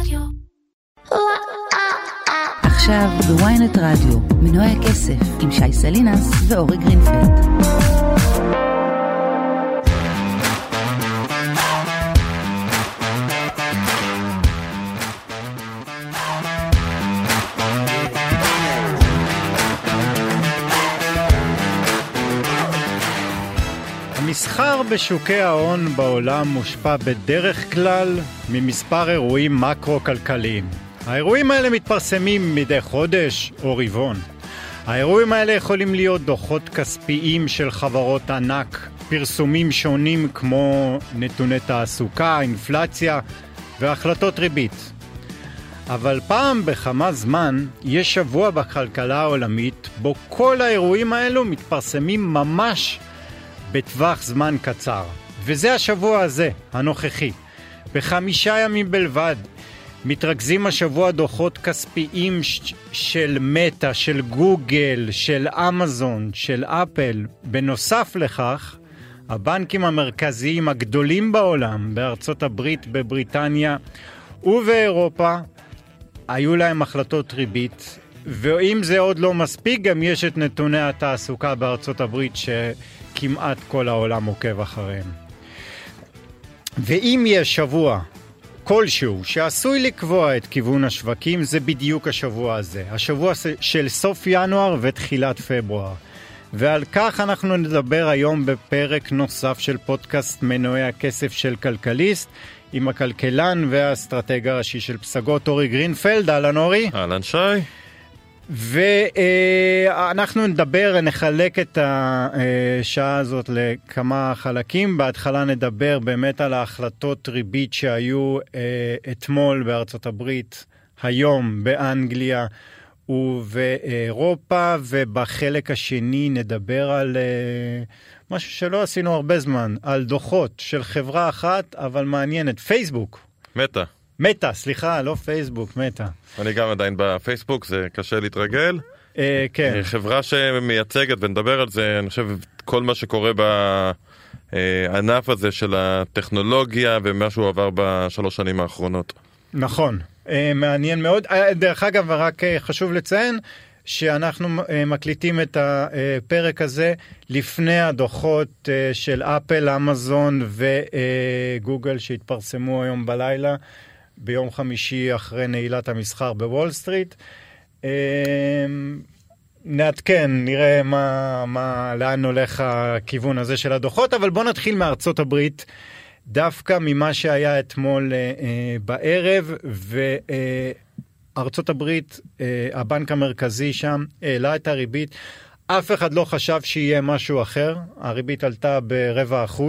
רדיו. עכשיו בוויינט רדיו, מנועי הכסף עם שי סלינס ואורי גרינפלד. המסחר בשוקי ההון בעולם מושפע בדרך כלל ממספר אירועים מקרו-כלכליים. האירועים האלה מתפרסמים מדי חודש או רבעון. האירועים האלה יכולים להיות דוחות כספיים של חברות ענק, פרסומים שונים כמו נתוני תעסוקה, אינפלציה והחלטות ריבית. אבל פעם בכמה זמן יש שבוע בכלכלה העולמית בו כל האירועים האלו מתפרסמים ממש בטווח זמן קצר. וזה השבוע הזה, הנוכחי. ב5 ימים בלבד מתרכזים השבוע דוחות כספיים של מטא, של גוגל, של אמזון, של אפל. בנוסף לכך, הבנקים המרכזיים הגדולים בעולם, בארצות הברית, בבריטניה ובאירופה, היו להם החלטות ריבית. ואם זה עוד לא מספיק, גם יש את נתוני התעסוקה בארצות הברית שכמעט כל העולם עוקב אחריהם. ואם יש שבוע כלשהו שעשוי לקבוע את כיוון השווקים, זה בדיוק השבוע הזה. השבוע של סוף ינואר ותחילת פברואר. ועל כך אנחנו נדבר היום בפרק נוסף של פודקאסט מנועי הכסף של כלכליסט, עם הכלכלן והאסטרטג הראשי של פסגות אורי גרינפלד. אהלן אורי. אהלן שי. ואנחנו נדבר, נחלק את השעה הזאת לכמה חלקים. בהתחלה נדבר באמת על ההחלטות ריבית שהיו אתמול בארצות הברית, היום באנגליה ובאירופה, ובחלק השני נדבר על משהו שלא עשינו הרבה זמן, על דוחות של חברה אחת, אבל מעניינת, פייסבוק. מטא. מטא, סליחה, לא פייסבוק, מטא. אני גם עדיין בפייסבוק, זה קשה להתרגל. כן. חברה שמייצגת, ונדבר על זה, אני חושב, כל מה שקורה בענף הזה של הטכנולוגיה, ומה שהוא עבר ב3 שנים האחרונות. נכון, מעניין מאוד. דרך אגב, רק חשוב לציין, שאנחנו מקליטים את הפרק הזה לפני הדוחות של אפל, אמזון וגוגל שהתפרסמו היום בלילה, ביום חמישי אחרי נעילת המסחר בוול סטריט. נעדכן, נראה לאן הולך הכיוון הזה של הדוחות, אבל בוא נתחיל מארצות הברית, דווקא ממה שהיה אתמול בערב, ארצות הברית, הבנק המרכזי שם, העלה את הריבית. אף אחד לא חשב שיהיה משהו אחר. הריבית עלתה ב0.25%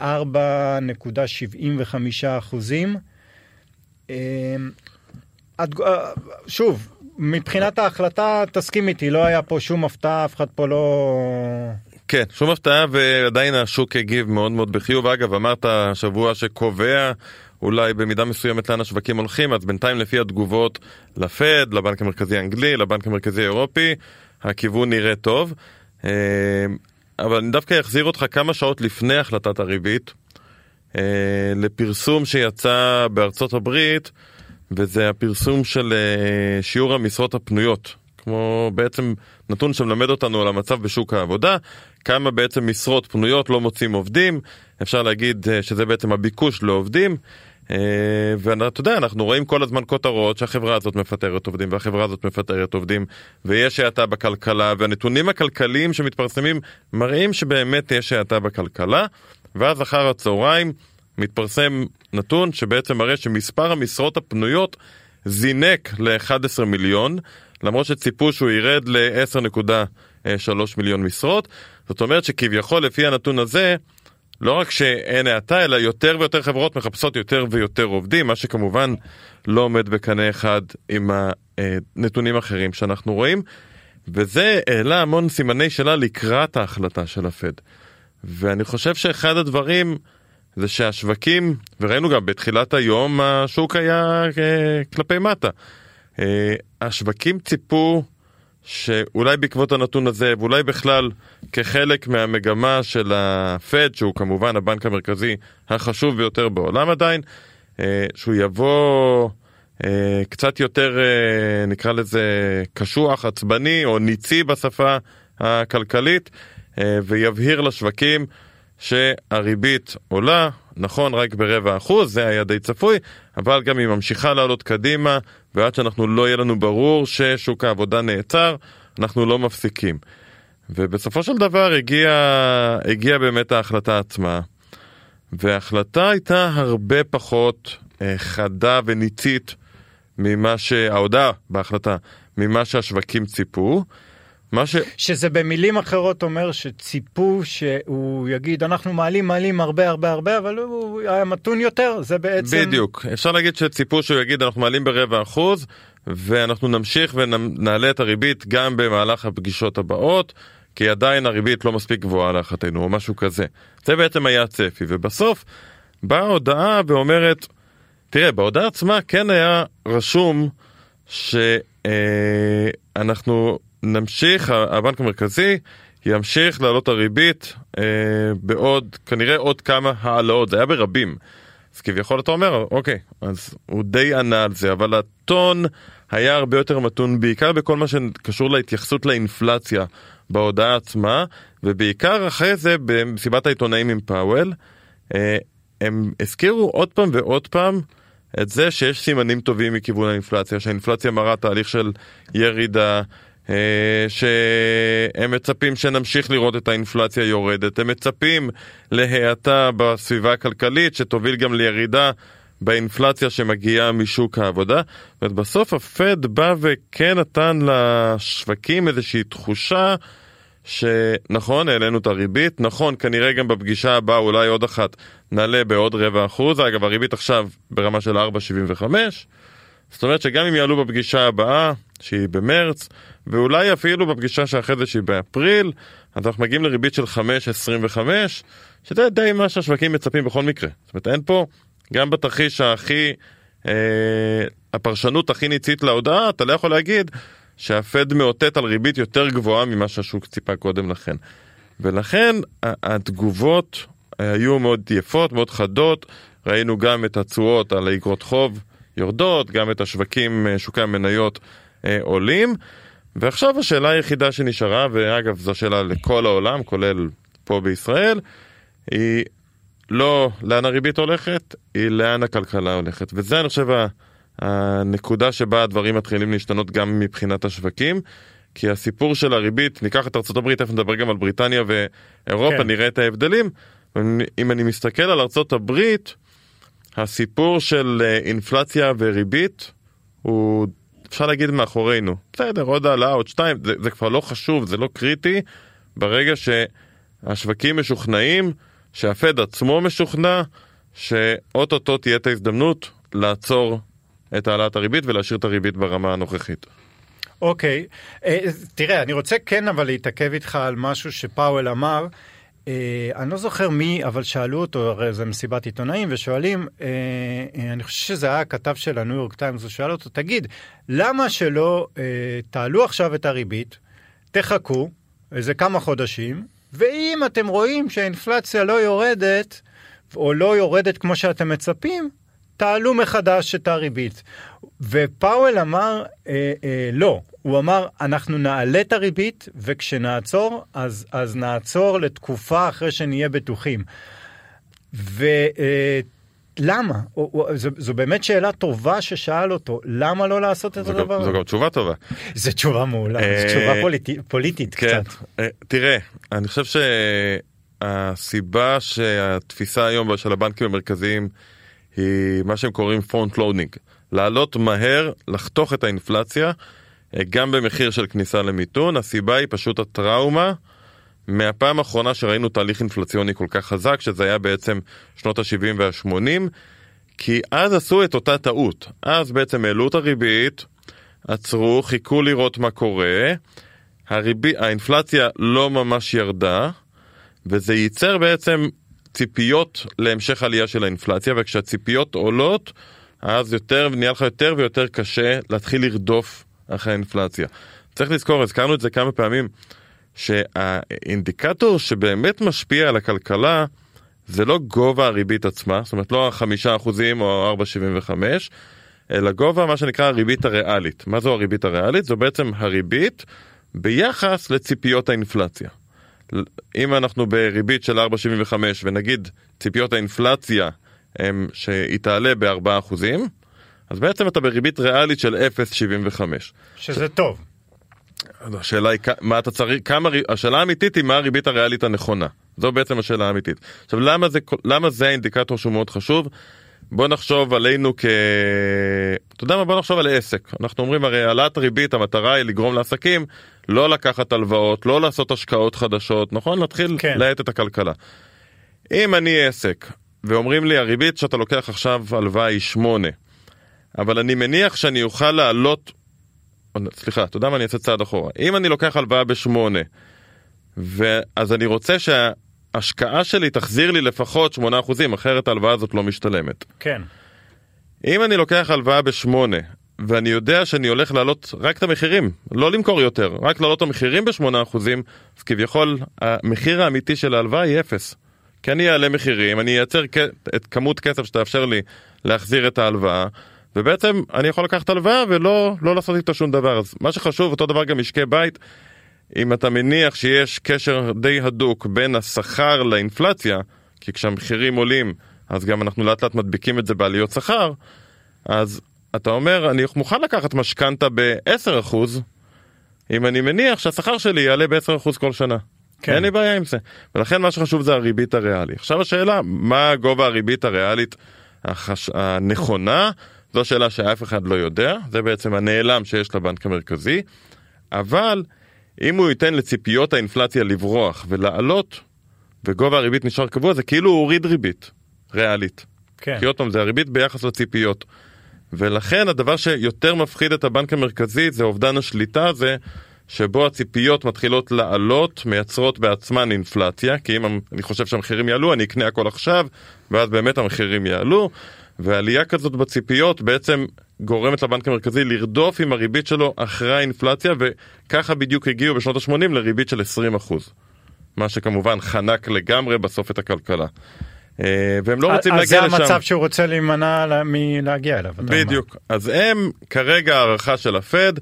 ל4.75%. שוב, מבחינת ההחלטה, תסכים איתי, לא היה פה שום הפתעה, אף אחד פה לא... כן, שום הפתעה, ועדיין השוק הגיב מאוד מאוד בחיוב. אגב, אמרת השבוע שקובע אולי במידה מסוימת לאן השווקים הולכים, אז בינתיים לפי התגובות לפד, לבנק המרכזי האנגלי, לבנק המרכזי האירופי, הכיוון נראה טוב. אבל אני דווקא אחזיר אותך כמה שעות לפני החלטת הריבית, לפרסום שיצא בארצות הברית, וזה הפרסום של שיעור המשרות הפנויות. כמו בעצם נתון שמלמד אותנו על המצב בשוק העבודה, כמה בעצם משרות פנויות לא מוצאים עובדים, אפשר להגיד שזה בעצם הביקוש לעובדים, ואתה יודע, אנחנו רואים כל הזמן כותרות שהחברה הזאת מפטרת עובדים, והחברה הזאת מפטרת עובדים, ויש האטה בכלכלה, והנתונים הכלכליים שמתפרסמים מראים שבאמת יש האטה בכלכלה, ואז אחר הצהריים מתפרסם נתון שבעצם מראה שמספר המשרות הפנויות זינק ל-11 מיליון, למרות שציפו שהוא ירד ל-10.3 מיליון משרות. זאת אומרת שכביכול לפי הנתון הזה, לא רק שאין האטה, אלא יותר ויותר חברות מחפשות יותר ויותר עובדים, מה שכמובן לא עומד בקנה אחד עם הנתונים האחרים שאנחנו רואים, וזה העלה המון סימני שאלה לקראת ההחלטה של הפד. ואני חושב שאחד הדברים זה שהשווקים, וראינו גם בתחילת היום, השוק היה כלפי מטה. השווקים ציפו שאולי בעקבות הנתון הזה, ואולי בכלל כחלק מהמגמה של הפד, שהוא כמובן הבנק המרכזי החשוב ביותר בעולם עדיין, שהוא יבוא קצת יותר, נקרא לזה, קשוח, עצבני או ניצי בשפה הכלכלית, ויבהיר לשווקים שהריבית עולה, נכון, רק ב0.25%, זה היה די צפוי, אבל גם היא ממשיכה לעלות קדימה, ועד שאנחנו לא יהיה לנו ברור ששוק העבודה נעצר, אנחנו לא מפסיקים. ובסופו של דבר הגיעה באמת ההחלטה עצמה, וההחלטה הייתה הרבה פחות חדה וניצית ממה שההודעה בהחלטה, ממה שהשווקים ציפו, שזה במילים אחרות אומר שציפו שהוא יגיד אנחנו מעלים הרבה, אבל הוא היה מתון יותר, זה בעצם... בדיוק, אפשר להגיד שציפו שהוא יגיד אנחנו מעלים ב0.25%, ואנחנו נמשיך ונעלה את הריבית גם במהלך הפגישות הבאות, כי עדיין הריבית לא מספיק גבוהה להחתנו, או משהו כזה. זה בעצם היה הצפי, ובסוף באה הודעה ואומרת, תראה, בהודעה עצמה כן היה רשום שאנחנו... נמשיך, הבנק המרכזי ימשיך לעלות הריבית בעוד, כנראה עוד כמה העלאות, זה היה ברבים. אז כביכול אתה אומר, אוקיי, אז הוא די ענה על זה, אבל הטון היה הרבה יותר מתון, בעיקר בכל מה שקשור להתייחסות לאינפלציה בהודעה עצמה, ובעיקר אחרי זה, במסיבת העיתונאים עם פאוול, הם הזכירו עוד פעם ועוד פעם, את זה שיש סימנים טובים מכיוון האינפלציה, שהאינפלציה מראה תהליך של ירידה, שהם מצפים שנמשיך לראות את האינפלציה יורדת, הם מצפים להיעתה בסביבה הכלכלית שתוביל גם לירידה באינפלציה שמגיעה משוק העבודה. ובסוף הפד בא וכן נתן לשווקים איזושהי תחושה שנכון, העלינו את הריבית, נכון, כנראה גם בפגישה הבאה אולי עוד אחת נעלה בעוד 0.25%, אגב הריבית עכשיו ברמה של 4.75%, זאת אומרת שגם אם יעלו בפגישה הבאה שהיא במרץ, ואולי אפילו בפגישה שאחרי זה שהיא באפריל, אז אנחנו מגיעים לריבית של 5.25, שזה די מה שהשווקים מצפים בכל מקרה. זאת אומרת, אין פה, גם בתרחיש הכי, הפרשנות הכי ניצית להודעה, אתה לא יכול להגיד שהפד מעוטט על ריבית יותר גבוהה ממה שהשוק ציפה קודם לכן. ולכן התגובות היו מאוד יפות, מאוד חדות, ראינו גם את התשואות על האגרות חוב יורדות, גם את השווקים, שוקי המניות עולים, ועכשיו השאלה היחידה שנשארה, ואגב זו שאלה לכל העולם, כולל פה בישראל, היא לא לאן הריבית הולכת, היא לאן הכלכלה הולכת. וזה אני חושב הנקודה שבה הדברים מתחילים להשתנות גם מבחינת השווקים, כי הסיפור של הריבית, ניקח את ארצות הברית, איפה נדבר גם על בריטניה ואירופה, כן. נראה את ההבדלים. אם אני מסתכל על ארצות הברית, הסיפור של אינפלציה וריבית הוא אפשר להגיד מאחורינו. בסדר, עוד העלה, עוד 2, זה כבר לא חשוב, זה לא קריטי, ברגע שהשווקים משוכנעים, שהפד עצמו משוכנע, שאוטוטו תהיה את ההזדמנות לעצור את העלאת הריבית ולהשאיר את הריבית ברמה הנוכחית. אוקיי, תראה, אני רוצה כן אבל להתעכב איתך על משהו שפאוול אמר, אני לא זוכר מי, אבל שאלו אותו, הרי זה מסיבת עיתונאים, ושואלים, אני חושב שזה היה הכתב של הניו יורק טיימס, הוא שאל אותו, תגיד, למה שלא תעלו עכשיו את הריבית, תחכו, איזה כמה חודשים, ואם אתם רואים שהאינפלציה לא יורדת, או לא יורדת כמו שאתם מצפים, תעלו מחדש את הריבית. ופאוול אמר, לא. הוא אמר, אנחנו נעלה את הריבית, וכשנעצור, אז נעצור לתקופה אחרי שנהיה בטוחים. ולמה? זו באמת שאלה טובה ששאל אותו, למה לא לעשות את הדבר הזה? זו גם תשובה טובה. זו תשובה מעולה, זו תשובה פוליטית קצת. תראה, אני חושב שהסיבה שהתפיסה היום של הבנקים המרכזיים, היא מה שהם קוראים front loading, לעלות מהר, לחתוך את האינפלציה, גם במחיר של כניסה למיתון. הסיבה היא פשוט הטראומה מהפעם האחרונה שראינו תהליך אינפלציוני כל כך חזק, שזה היה בעצם שנות ה-70 וה-80, כי אז עשו את אותה טעות. אז בעצם העלו את הריבית, עצרו, חיכו לראות מה קורה, האינפלציה לא ממש ירדה, וזה ייצר בעצם ציפיות להמשך עלייה של האינפלציה, וכשהציפיות עולות, אז נהיה לך יותר ויותר קשה להתחיל לרדוף אחרי האינפלציה. צריך לזכור, הזכרנו את זה כמה פעמים, שהאינדיקטור שבאמת משפיע על הכלכלה, זה לא גובה הריבית עצמה, זאת אומרת לא 5% או 4.75%, אלא גובה מה שנקרא הריבית הריאלית. מה זו הריבית הריאלית? זו בעצם הריבית ביחס לציפיות האינפלציה. אם אנחנו בריבית של 4.75 ונגיד ציפיות האינפלציה הם שהיא תעלה ב4%, אז בעצם אתה בריבית ריאלית של 0.75. שזה טוב. השאלה היא, מה אתה צריך, השאלה האמיתית היא מה הריבית הריאלית הנכונה. זו בעצם השאלה האמיתית. עכשיו, למה זה האינדיקטור שהוא מאוד חשוב? בוא נחשוב עלינו אתה יודע מה? בוא נחשוב על עסק. אנחנו אומרים, הרי העלאת ריבית, המטרה היא לגרום לעסקים לא לקחת הלוואות, לא לעשות השקעות חדשות, נכון? להתחיל להאט את הכלכלה. אם אני עסק, ואומרים לי, הריבית שאתה לוקח עכשיו הלוואה היא 8, אבל אני מניח שאני אוכל לעלות, סליחה, אתה יודע מה? אני אעשה צעד אחורה. אם אני לוקח הלוואה ב8, אז אני רוצה שההשקעה שלי תחזיר לי לפחות 8%, אחרת ההלוואה הזאת לא משתלמת. כן. אם אני לוקח הלוואה ב8, ואני יודע שאני הולך לעלות רק את המחירים, לא למכור יותר, רק לעלות את המחירים ב8%, אז כביכול המחיר האמיתי של ההלוואה היא 0. כי אני אעלה מחירים, אני אייצר את כמות כסף שתאפשר לי להחזיר את ההלוואה, ובעצם אני יכול לקחת הלוואה ולא לעשות איתה שום דבר. אז מה שחשוב, אותו דבר גם משקי בית, אם אתה מניח שיש קשר די הדוק בין השכר לאינפלציה, כי כשהמחירים עולים, אז גם אנחנו לאט לאט מדביקים את זה בעליות שכר, אז אתה אומר, אני מוכן לקחת משכנתה ב10%, אם אני מניח שהשכר שלי יעלה ב10% כל שנה. כן. אין לי בעיה עם זה. ולכן מה שחשוב זה הריבית הריאלית. עכשיו השאלה, מה גובה הריבית הריאלית הנכונה? זו שאלה שאף אחד לא יודע, זה בעצם הנעלם שיש לבנק המרכזי, אבל אם הוא ייתן לציפיות האינפלציה לברוח ולעלות, וגובה הריבית נשאר קבוע, זה כאילו הוא הוריד ריבית ריאלית. כן. כי אותם זה הריבית ביחס לציפיות. ולכן הדבר שיותר מפחיד את הבנק המרכזי, זה אובדן השליטה הזה, שבו הציפיות מתחילות לעלות, מייצרות בעצמן אינפלציה, כי אם אני חושב שהמחירים יעלו, אני אקנה הכל עכשיו, ואז באמת המחירים יעלו, והעלייה כזאת בציפיות בעצם גורמת לבנק המרכזי לרדוף עם הריבית שלו אחרי האינפלציה, וככה בדיוק הגיעו בשנות ה-80 לריבית של 20%. מה שכמובן חנק לגמרי בסוף את הכלכלה. והם לא רוצים להגיע לשם. אז זה המצב שהוא רוצה להימנע מלהגיע אליו. בדיוק. אז הם, כרגע הערכה של הפד,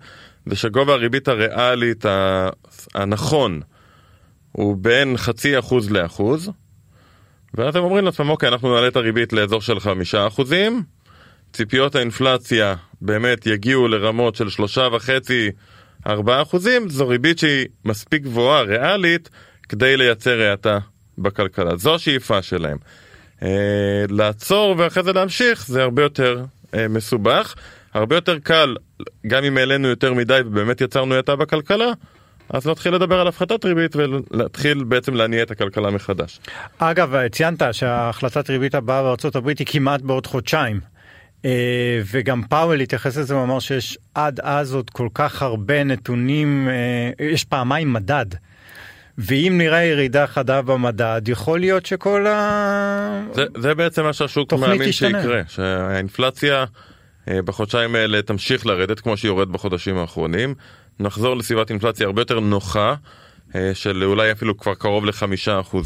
זה שגובה הריבית הריאלית הנכון הוא בין 0.5% ל1%, ואז הם אומרים לעצמם, אוקיי, אנחנו נעלה את הריבית לאזור של 5%, ציפיות האינפלציה באמת יגיעו לרמות של 3.5-4%, זו ריבית שהיא מספיק גבוהה, ריאלית, כדי לייצר ראתה בכלכלה. זו השאיפה שלהם. לעצור ואחרי זה להמשיך, זה הרבה יותר מסובך, הרבה יותר קל, גם אם העלינו יותר מדי ובאמת יצרנו ראתה בכלכלה, אז נתחיל לדבר על הפחתת ריבית ולהתחיל בעצם להניע את הכלכלה מחדש. אגב, ציינת שההחלטת ריבית הבאה בארצות הברית היא כמעט בעוד חודשיים, וגם פאוול התייחס לזה ואמר שיש עד אז עוד כל כך הרבה נתונים, יש פעמיים מדד, ואם נראה ירידה חדה במדד, יכול להיות שכל זה בעצם מה שהשוק מאמין שיקרה, שהאינפלציה בחודשיים האלה תמשיך לרדת כמו שהיא יורדת בחודשים האחרונים, נחזור לסביבת אינפלציה הרבה יותר נוחה, של אולי אפילו כבר קרוב ל5%.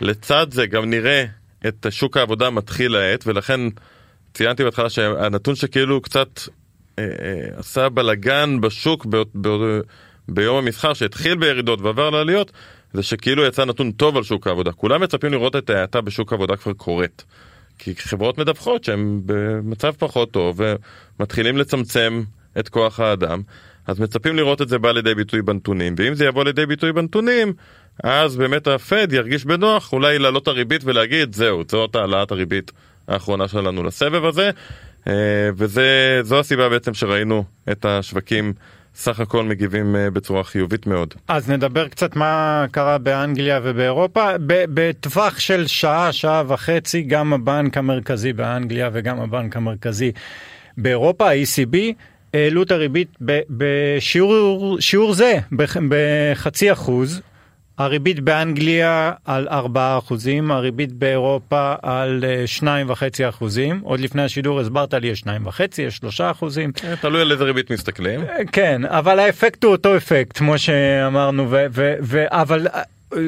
לצד זה גם נראה את שוק העבודה מתחיל העת, ולכן ציינתי בהתחלה שהנתון שכאילו קצת עשה בלגן בשוק ביום המסחר, שהתחיל בירידות ועבר לעליות, זה שכאילו יצא נתון טוב על שוק העבודה. כולם מצפים לראות את ההאטה בשוק העבודה כבר קורית. כי חברות מדווחות שהן במצב פחות טוב, ומתחילים לצמצם את כוח האדם, אז מצפים לראות את זה בא לידי ביטוי בנתונים, ואם זה יבוא לידי ביטוי בנתונים, אז באמת הפד ירגיש בנוח, אולי לעלות הריבית ולהגיד, זהו, זאת העלאת הריבית האחרונה שלנו לסבב הזה, וזו הסיבה בעצם שראינו את השווקים סך הכל מגיבים בצורה חיובית מאוד. אז נדבר קצת מה קרה באנגליה ובאירופה, בטווח של שעה, שעה וחצי, גם הבנק המרכזי באנגליה וגם הבנק המרכזי באירופה, ה-ECB, העלו את הריבית בשיעור זה, ב0.5%, הריבית באנגליה על 4%, הריבית באירופה על 2.5%, עוד לפני השידור הסברת לי יש 2.5%, יש 3%. תלוי על איזה ריבית מסתכלים. כן, אבל האפקט הוא אותו אפקט, כמו שאמרנו, אבל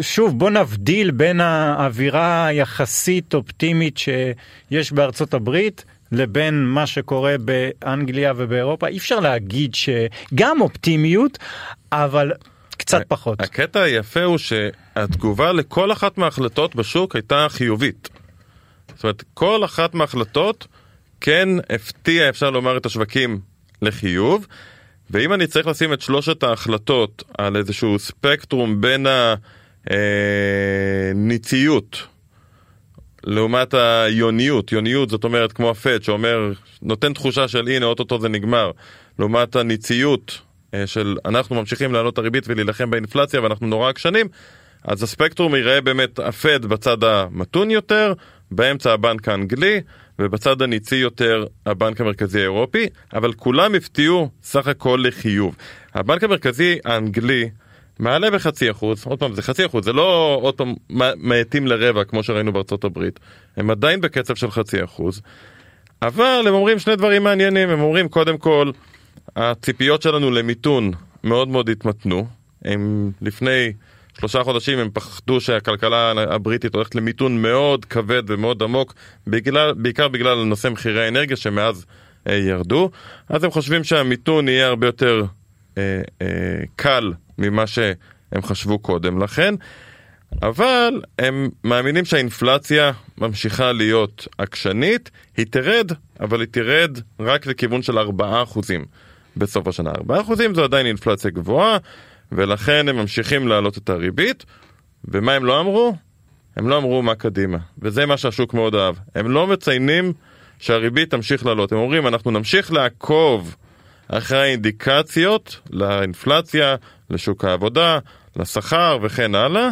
שוב, בוא נבדיל בין האווירה היחסית אופטימית שיש בארצות הברית, לבין מה שקורה באנגליה ובאירופה. אי אפשר להגיד שגם אופטימיות, אבל קצת פחות. הקטע היפה הוא שהתגובה לכל אחת מההחלטות בשוק הייתה חיובית. זאת אומרת, כל אחת מההחלטות כן הפתיע, אפשר לומר, את השווקים לחיוב, ואם אני צריך לשים את שלושת ההחלטות על איזשהו ספקטרום בין הניציות לעומת היוניות, יוניות זאת אומרת כמו הפד שאומר, נותן תחושה של הנה אוטוטו זה נגמר, לעומת הניציות של אנחנו ממשיכים לעלות הריבית ולהילחם באינפלציה ואנחנו נורא עקשנים, אז הספקטרום יראה באמת הפד בצד המתון יותר, באמצע הבנק האנגלי, ובצד הניצי יותר הבנק המרכזי האירופי, אבל כולם הפתיעו סך הכל לחיוב. הבנק המרכזי האנגלי מעלה ב0.5%, עוד פעם זה 0.5%, זה לא עוד פעם מעטים לרבע כמו שראינו בארצות הברית, הם עדיין בקצב של 0.5%, אבל הם אומרים שני דברים מעניינים, הם אומרים קודם כל, הציפיות שלנו למיתון מאוד מאוד התמתנו, הם לפני 3 חודשים הם פחדו שהכלכלה הבריטית הולכת למיתון מאוד כבד ומאוד עמוק, בעיקר בגלל נושא מחירי האנרגיה שמאז ירדו, אז הם חושבים שהמיתון יהיה הרבה יותר קל ממה שהם חשבו קודם לכן, אבל הם מאמינים שהאינפלציה ממשיכה להיות עקשנית, היא תרד, אבל היא תרד רק לכיוון של 4% בסוף השנה. 4% זו עדיין אינפלציה גבוהה, ולכן הם ממשיכים להעלות את הריבית, ומה הם לא אמרו? הם לא אמרו מה קדימה, וזה מה שהשוק מאוד אהב. הם לא מציינים שהריבית תמשיך לעלות, הם אומרים אנחנו נמשיך לעקוב אחרי האינדיקציות לאינפלציה, לשוק העבודה, לשכר וכן הלאה.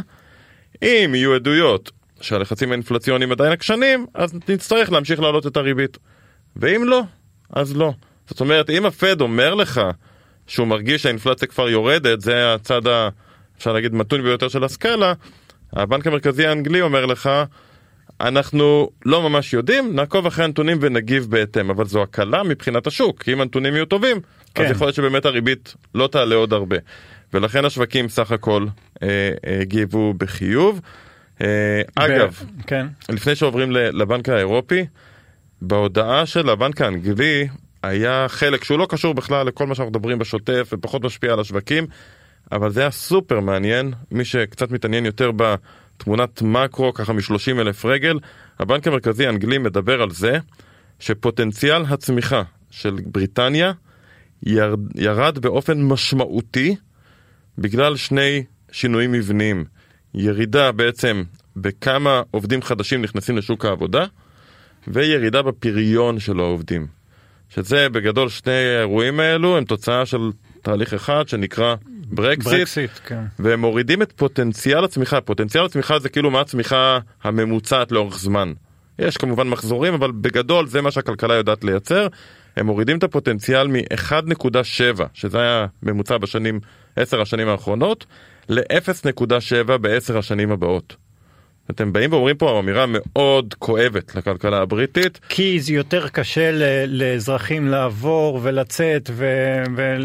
אם יהיו עדויות שהלחצים האינפלציוניים עדיין עקשנים, אז נצטרך להמשיך להעלות את הריבית, ואם לא, אז לא. זאת אומרת, אם הפד אומר לך שהוא מרגיש שהאינפלציה כבר יורדת, זה הצד, אפשר להגיד, מתון ביותר של הסקאלה, הבנק המרכזי האנגלי אומר לך, אנחנו לא ממש יודעים, נעקוב אחרי הנתונים ונגיב בהתאם, אבל זו הקלה מבחינת השוק, כי אם הנתונים יהיו טובים, כן. אז יכול להיות שבאמת הריבית לא תעלה עוד הרבה. ולכן השווקים סך הכל גיבו בחיוב. אגב, כן. לפני שעוברים לבנק האירופי, בהודעה של הבנק האנגלי, היה חלק שהוא לא קשור בכלל לכל מה שאנחנו מדברים בשוטף, ופחות משפיע על השווקים, אבל זה היה סופר מעניין, מי שקצת מתעניין יותר בתמונת מקרו, ככה מ-30,000 רגל, הבנק המרכזי האנגלי מדבר על זה, שפוטנציאל הצמיחה של בריטניה, ירד באופן משמעותי, בגלל שני שינויים מבניים, ירידה בעצם בכמה עובדים חדשים נכנסים לשוק העבודה, וירידה בפריון של העובדים. שזה בגדול שני האירועים האלו הם תוצאה של תהליך אחד שנקרא ברקסיט, כן. והם מורידים את פוטנציאל הצמיחה. פוטנציאל הצמיחה זה כאילו מה הצמיחה הממוצעת לאורך זמן. יש כמובן מחזורים, אבל בגדול זה מה שהכלכלה יודעת לייצר. הם מורידים את הפוטנציאל מ-1.7, שזה היה ממוצע בשנים, 10 השנים האחרונות, ל-0.7 ב-10 השנים הבאות. אתם באים ואומרים פה אמירה מאוד כואבת לכלכלה הבריטית. כי זה יותר קשה לאזרחים לעבור ולצאת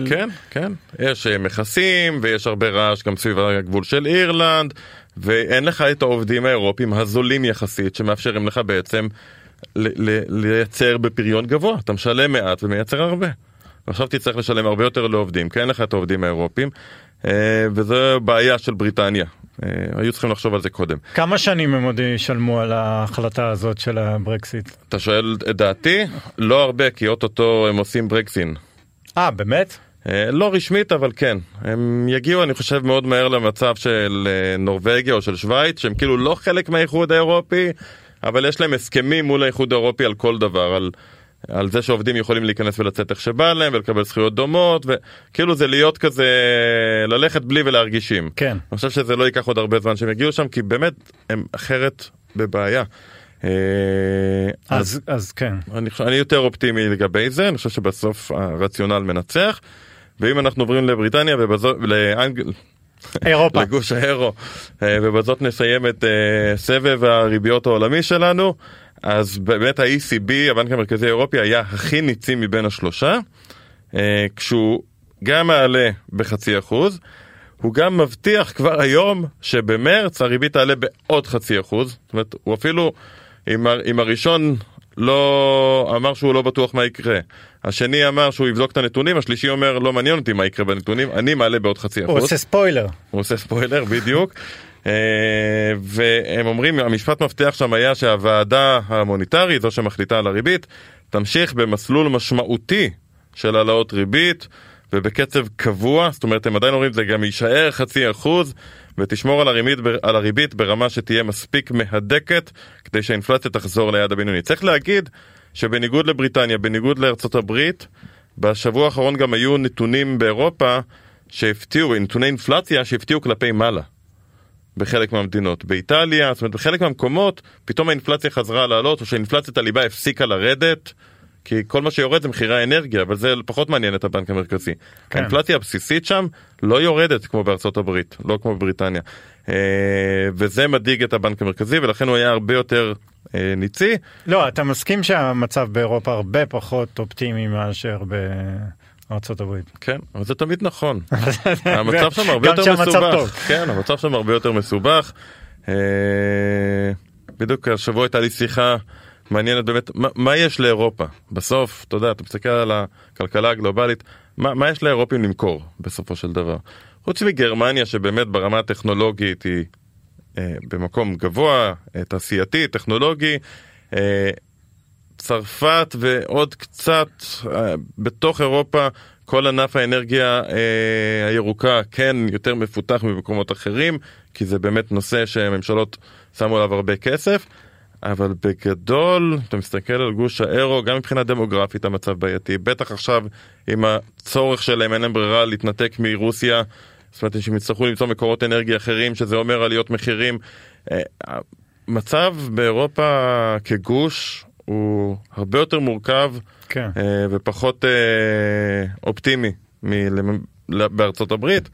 כן, כן. יש מכסים ויש הרבה רעש גם סביב הגבול של אירלנד, ואין לך את העובדים האירופים הזולים יחסית שמאפשרים לך בעצם לייצר בפריון גבוה. אתה משלם מעט ומייצר הרבה. עכשיו תצטרך לשלם הרבה יותר לעובדים, כי אין לך את העובדים האירופים. וזו בעיה של בריטניה. היו צריכים לחשוב על זה קודם. כמה שנים הם עוד ישלמו על ההחלטה הזאת של הברקסיט? אתה שואל את דעתי? לא הרבה, כי אוטוטו הם עושים ברקסין. באמת? לא רשמית, אבל כן. הם יגיעו, אני חושב, מאוד מהר למצב של נורווגיה או של שוויץ, שהם כאילו לא חלק מהאיחוד האירופי, אבל יש להם הסכמים מול האיחוד האירופי על כל דבר, על זה שעובדים יכולים להיכנס ולצאת איך שבא להם, ולקבל זכויות דומות, וכאילו זה להיות כזה, ללכת בלי ולהרגישים. כן. אני חושב שזה לא ייקח עוד הרבה זמן שהם יגיעו שם, כי באמת הם אחרת בבעיה. אז כן. אני יותר אופטימי לגבי זה, אני חושב שבסוף הרציונל מנצח, ואם אנחנו עוברים לבריטניה אירופה. לגוש האירו, ובזאת נסיים את סבב הריביות העולמי שלנו, אז באמת ה-ECB, הבנק המרכזי האירופי, היה הכי ניצי מבין השלושה, כשהוא גם מעלה ב0.5%, הוא גם מבטיח כבר היום שבמרץ הריבית תעלה בעוד 0.5%. זאת אומרת, הוא אפילו, אם הראשון לא אמר שהוא לא בטוח מה יקרה, השני אמר שהוא יבזוק את הנתונים, השלישי אומר לא מעניין אותי מה יקרה בנתונים, אני מעלה בעוד 0.5%. הוא עושה ספוילר. הוא עושה ספוילר, בדיוק. והם אומרים, המשפט מבטיח שם היה שהוועדה המוניטרית, זו שמחליטה על הריבית, תמשיך במסלול משמעותי של העלאות ריבית, ובקצב קבוע, זאת אומרת, הם עדיין אומרים, זה גם יישאר 0.5%, ותשמור על הריבית ברמה שתהיה מספיק מהדקת, כדי שהאינפלציה תחזור ליד הבינוני. צריך להגיד שבניגוד לבריטניה, בניגוד לארצות הברית, בשבוע האחרון גם היו נתונים באירופה שהפתיעו, נתוני אינפלציה שהפתיעו כלפי מעלה. בחלק מהמדינות. באיטליה, זאת אומרת, בחלק מהמקומות, פתאום האינפלציה חזרה לעלות, או שהאינפלציית הליבה הפסיקה לרדת, כי כל מה שיורד זה מחירי האנרגיה, אבל זה פחות מעניין את הבנק המרכזי. כן. האינפלציה הבסיסית שם לא יורדת כמו בארצות הברית, לא כמו בבריטניה. וזה מדאיג את הבנק המרכזי, ולכן הוא היה הרבה יותר ניצי. לא, אתה מסכים שהמצב באירופה הרבה פחות אופטימי מאשר ב... ארצות הברית. כן, אבל זה תמיד נכון. המצב שם הרבה יותר מסובך. כן, המצב שם הרבה יותר מסובך. בדיוק השבוע הייתה לי שיחה מעניינת באמת, מה יש לאירופה? בסוף, אתה יודע, אתה מסתכל על הכלכלה הגלובלית, מה יש לאירופים למכור בסופו של דבר? חוץ מגרמניה, שבאמת ברמה הטכנולוגית היא במקום גבוה, תעשייתי, טכנולוגי, צרפת ועוד קצת בתוך אירופה, כל ענף האנרגיה הירוקה כן יותר מפותח ממקומות אחרים, כי זה באמת נושא שממשלות שמו עליו הרבה כסף, אבל בגדול, אתה מסתכל על גוש האירו, גם מבחינה דמוגרפית המצב בעייתי, בטח עכשיו עם הצורך שלהם אין להם ברירה להתנתק מרוסיה, זאת אומרת שהם יצטרכו למצוא מקורות אנרגיה אחרים, שזה אומר עליות מחירים. מצב באירופה כגוש הוא הרבה יותר מורכב ופחות אופטימי בארצות הברית,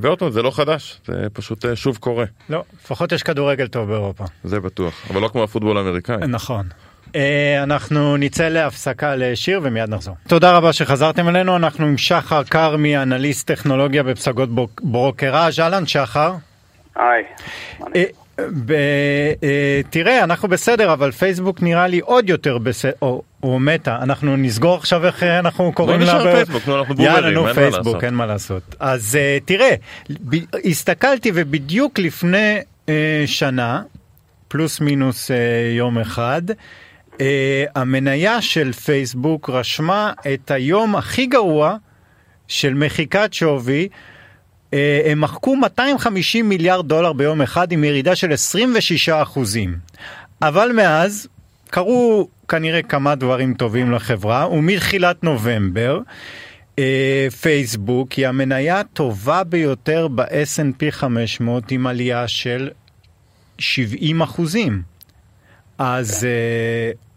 ואותו זה לא חדש, זה פשוט שוב קורה. לא, לפחות יש כדורגל טוב באירופה. זה בטוח, אבל לא כמו הפוטבול האמריקאי. נכון. אנחנו נצא להפסקה לשיר ומיד נחזור. תודה רבה שחזרתם אלינו, אנחנו עם שחר קרמי, אנליסט טכנולוגיה בפסגות ברוקראז'. אהלן שחר. היי. תראה, אנחנו בסדר, אבל פייסבוק נראה לי עוד יותר בסדר, או מטה, אנחנו נסגור עכשיו איך אנחנו קוראים לה. לא נשאר פייסבוק, אנחנו בומרים, אין מה לעשות. אז תראה, הסתכלתי ובדיוק לפני שנה, פלוס מינוס יום אחד, המניה של פייסבוק רשמה את היום הכי גרוע של מחיקת שווי, הם מחקו $250 מיליארד ביום אחד עם ירידה של 26%. אבל מאז קרו כנראה כמה דברים טובים לחברה, ומתחילת נובמבר פייסבוק היא המניה הטובה ביותר ב-S&P 500 עם עלייה של 70%. אז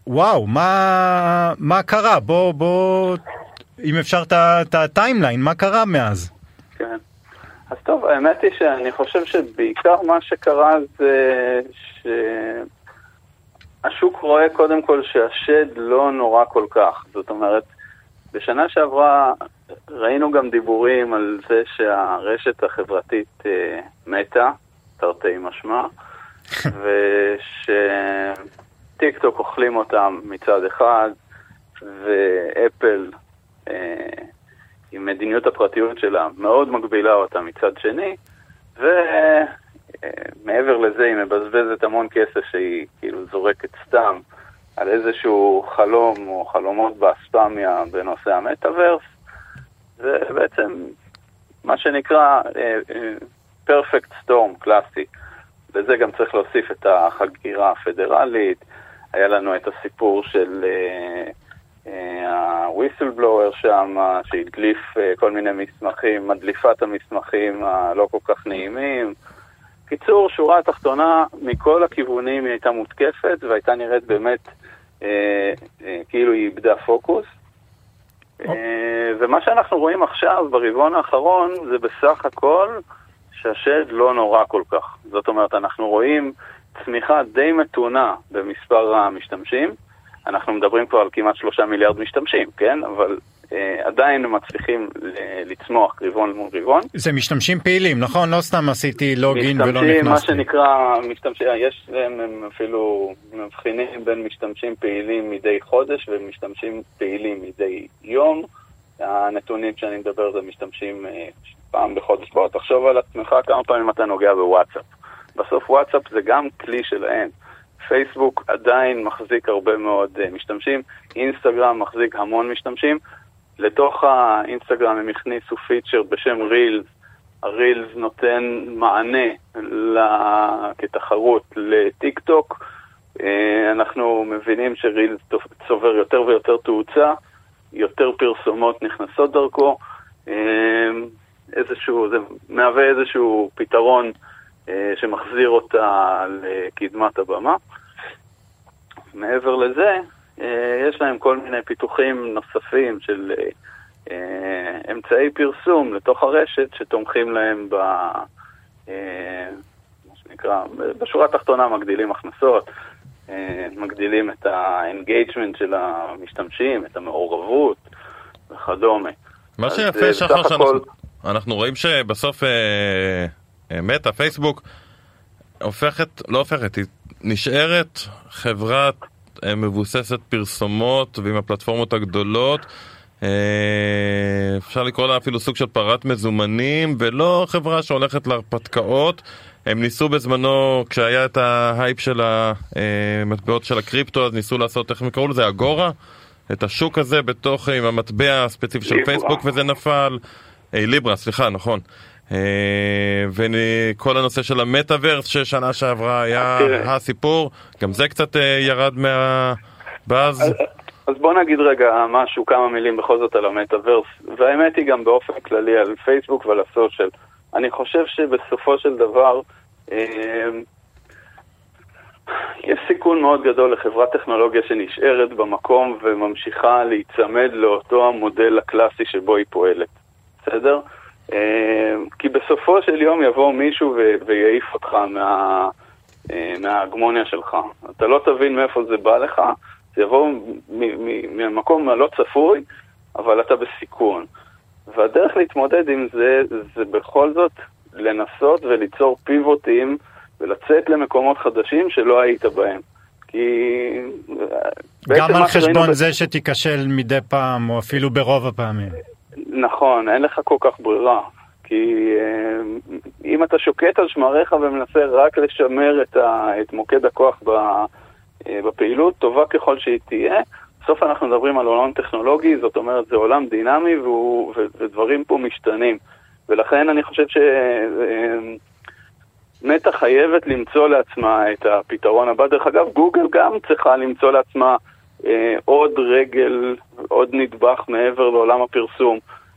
וואו, מה קרה? בוא, אם אפשר את הטיימליין, מה קרה מאז? כן. אז טוב, האמת היא שאני חושב שבעיקר מה שקרה זה שהשוק רואה קודם כל שהשד לא נורא כל כך. זאת אומרת, בשנה שעברה ראינו גם דיבורים על זה שהרשת החברתית מתה, תרתי משמע, ושטיק טוק אוכלים אותם מצד אחד, ואפל עם מדיניות הפרטיות שלה מאוד מגבילה אותה מצד שני, ומעבר לזה היא מבזבזת המון כסף שהיא כאילו זורקת סתם על איזשהו חלום או חלומות באספמיה בנושא המטאברס, ובעצם מה שנקרא perfect storm קלאסי. לזה גם צריך להוסיף את החגירה הפדרלית, היה לנו את הסיפור של הוויסלבלואר שם שהדליף כל מיני מסמכים, מדליפת המסמכים הלא כל כך נעימים. קיצור, שורה התחתונה מכל הכיוונים היא הייתה מותקפת והייתה נראית באמת כאילו היא איבדה פוקוס. ומה שאנחנו רואים עכשיו ברבעון האחרון זה בסך הכל שהשד לא נורא כל כך. זאת אומרת, אנחנו רואים צמיחה די מתונה במספר המשתמשים, אנחנו מדברים כבר על כמעט 3 מיליארד משתמשים, כן? אבל עדיין מצליחים לצמוח רבעון מול רבעון. זה משתמשים פעילים, נכון? לא סתם עשיתי לוגין ולא נכנסתי. מה שנקרא, יש להם אפילו מבחינים בין משתמשים פעילים מדי חודש ומשתמשים פעילים מדי יום. הנתונים שאני מדבר זה משתמשים פעם בחודש. בוא תחשוב על עצמך כמה פעמים אתה נוגע בוואטסאפ. בסוף וואטסאפ זה גם כלי שלהם. פייסבוק עדיין מחזיק הרבה מאוד משתמשים, אינסטגרם מחזיק המון משתמשים. לתוך האינסטגרם הם הכניסו פיצ'ר בשם רילס. הרילס נותן מענה כתחרות לטיק טוק. אנחנו מבינים שרילס צובר יותר ויותר תאוצה, יותר פרסומות נכנסות דרכו. זה מהווה איזשהו פתרון שמחזיר אותה לקדמת הבמה. מעבר לזה, יש להם כל מיני פיתוחים נוספים של אמצעי פרסום לתוך הרשת שתומכים להם מה שנקרא, בשורה התחתונה מגדילים הכנסות, מגדילים את האנגייג'מנט של המשתמשים, את המעורבות וכדומה. מה שיפה שחר שאנחנו רואים שבסוף מטה, פייסבוק, היא נשארת חברה מבוססת פרסומות ועם הפלטפורמות הגדולות, אפשר לקרוא לה אפילו סוג של פרת מזומנים, ולא חברה שהולכת להרפתקאות. הם ניסו בזמנו, כשהיה את ההייפ של המטבעות של הקריפטו, אז ניסו לעשות, איך מקראו לזה, אגורה, את השוק הזה בתוך, עם המטבע הספציפי של פייסבוק, וזה נפל, ליברה, סליחה, נכון. וכל הנושא של המטאברס ששנה שעברה היה הסיפור, גם זה קצת ירד מהבאז. אז בוא נגיד רגע משהו, כמה מילים בכל זאת על המטאברס, והאמת היא גם באופן כללי על פייסבוק ועל הסושל. אני חושב שבסופו של דבר יש סיכון מאוד גדול לחברת טכנולוגיה שנשארת במקום וממשיכה להיצמד לאותו המודל הקלאסי שבו היא פועלת, בסדר? כי בסופו של יום יבוא מישהו ויעיף אותך מההגמוניה שלך. אתה לא תבין מאיפה זה בא לך, זה יבוא ממקום הלא צפוי, אבל אתה בסיכון. והדרך להתמודד עם זה, זה בכל זאת לנסות וליצור פיבוטים ולצאת למקומות חדשים שלא היית בהם. גם על חשבון זה שתיקשל מדי פעם, או אפילו ברוב הפעמים. נכון, אין לך כל כך ברירה, כי אם אתה שוקט על שמריך ומנסה רק לשמר את מוקד הכוח בפעילות, טובה ככל שהיא תהיה, בסוף אנחנו מדברים על עולם טכנולוגי, זאת אומרת זה עולם דינמי ודברים פה משתנים, ולכן אני חושב שמטה חייבת למצוא לעצמה את הפתרון הבא. דרך אגב, גוגל גם צריכה למצוא לעצמה עוד רגל, עוד נדבך מעבר לעולם הפרסום.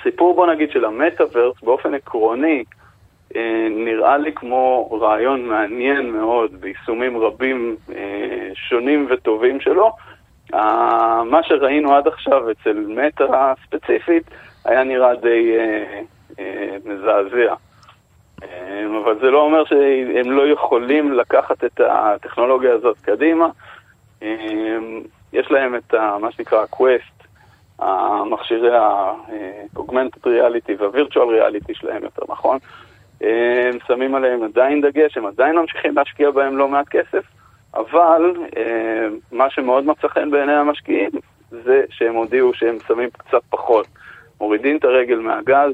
הסיפור בוא נגיד של המטאברס באופן עקרוני נראה לי כמו רעיון מעניין מאוד ביישומים רבים שונים וטובים שלו. מה שראינו עד עכשיו אצל מטא ספציפית היה נראה די מזעזע, אבל זה לא אומר שהם לא יכולים לקחת את הטכנולוגיה הזאת קדימה. יש להם את מה שנקרא קווסט, המכשירי ה-Augmented Reality וה-Virtual Reality שלהם יותר נכון. הם שמים עליהם עדיין דגש, הם עדיין ממשיכים להשקיע בהם לא מעט כסף, אבל מה שמאוד מצא חן בעיני המשקיעים זה שהם הודיעו שהם שמים קצת פחות. מורידים את הרגל מהגז,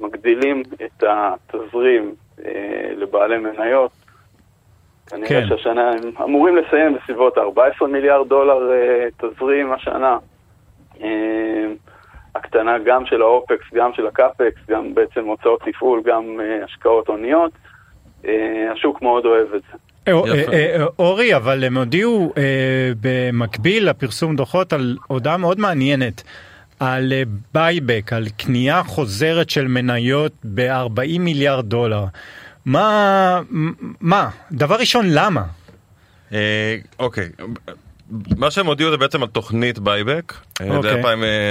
מגדילים את התזרים לבעלי מניות. כנראה שהשנה הם אמורים לסיים בסביבות $14 מיליארד תזרים השנה. הקטנה גם של האופקס, גם של הקאפקס, גם בעצם הוצאות תפעול, גם השקעות עוניות. השוק מאוד אוהב את זה. אורי, אבל הם הודיעו במקביל לפרסום דוחות על הודעה מאוד מעניינת על בייבק, על קנייה חוזרת של מניות ב$40 מיליארד. מה? דבר ראשון, למה? אוקיי. מה שהם הודיעו זה בעצם על תוכנית בייבק,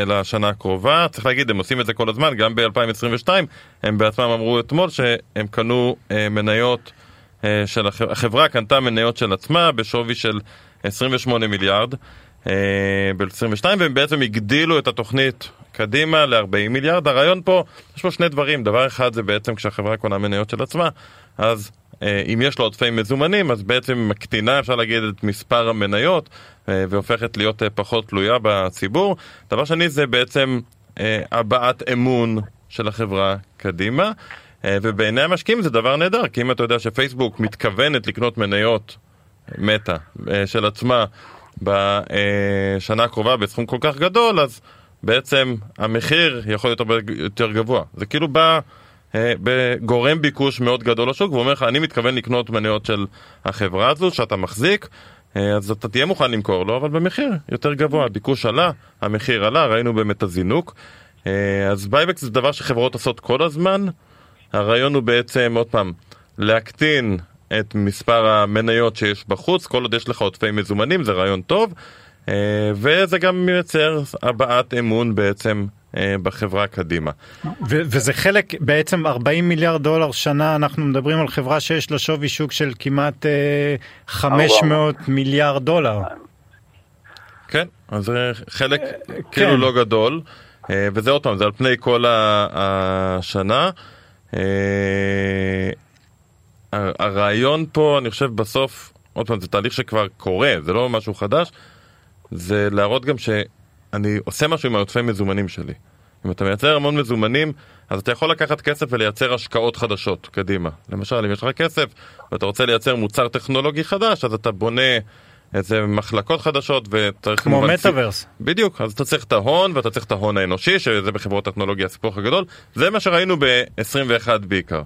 לשנה הקרובה. צריך להגיד, הם עושים את זה כל הזמן, גם ב-2022, הם בעצמם אמרו אתמול שהם קנו מניות, החברה קנתה מניות של עצמה בשווי של $28 מיליארד, ב-22, והם בעצם הגדילו את התוכנית קדימה ל$40 מיליארד. הרעיון פה, יש פה שני דברים. דבר אחד זה בעצם כשהחברה קונה מניות של עצמה, אז אם יש לו עודפי מזומנים, אז בעצם מקטינה, אפשר להגיד, את מספר המניות, והופכת להיות פחות תלויה בציבור. דבר שני זה בעצם הבעת אמון של החברה קדימה, ובעיני המשקיעים זה דבר נהדר, כי אם אתה יודע שפייסבוק מתכוונת לקנות מניות מטא של עצמה בשנה הקרובה בסכום כל כך גדול, אז בעצם המחיר יכול להיות יותר גבוה. זה כאילו בא בגורם ביקוש מאוד גדול לשוק, ואומר לך, אני מתכוון לקנות מניות של החברה הזו, שאתה מחזיק, אז אתה תהיה מוכן למכור לו, אבל במחיר יותר גבוה. הביקוש עלה, המחיר עלה, ראינו באמת הזינוק. אז בייבק זה דבר שחברות עושות כל הזמן. הרעיון הוא בעצם, עוד פעם, להקטין את מספר המניות שיש בחוץ, כל עוד יש לך עודפי מזומנים, זה רעיון טוב, וזה גם מייצר הבעת אמון בעצם בחברה קדימה. וזה חלק, בעצם $40 מיליארד שנה, אנחנו מדברים על חברה שיש לה שווי שוק של כמעט $500 מיליארד. כן, אז זה חלק כאילו לא גדול, וזה עוד פעם, זה על פני כל השנה. הרעיון פה, אני חושב בסוף, עוד פעם, זה תהליך שכבר קורה, זה לא משהו חדש, זה להראות גם שאני עושה משהו עם העודפי מזומנים שלי. אם אתה מייצר המון מזומנים, אז אתה יכול לקחת כסף ולייצר השקעות חדשות קדימה. למשל, אם יש לך כסף ואתה רוצה לייצר מוצר טכנולוגי חדש, אז אתה בונה איזה מחלקות חדשות, כמו מטאברס. בדיוק, אז אתה צריך את ההון, ואתה צריך את ההון האנושי, שזה בחברות טכנולוגיה הסיפור הגדול. זה מה שראינו ב-21 בעיקר.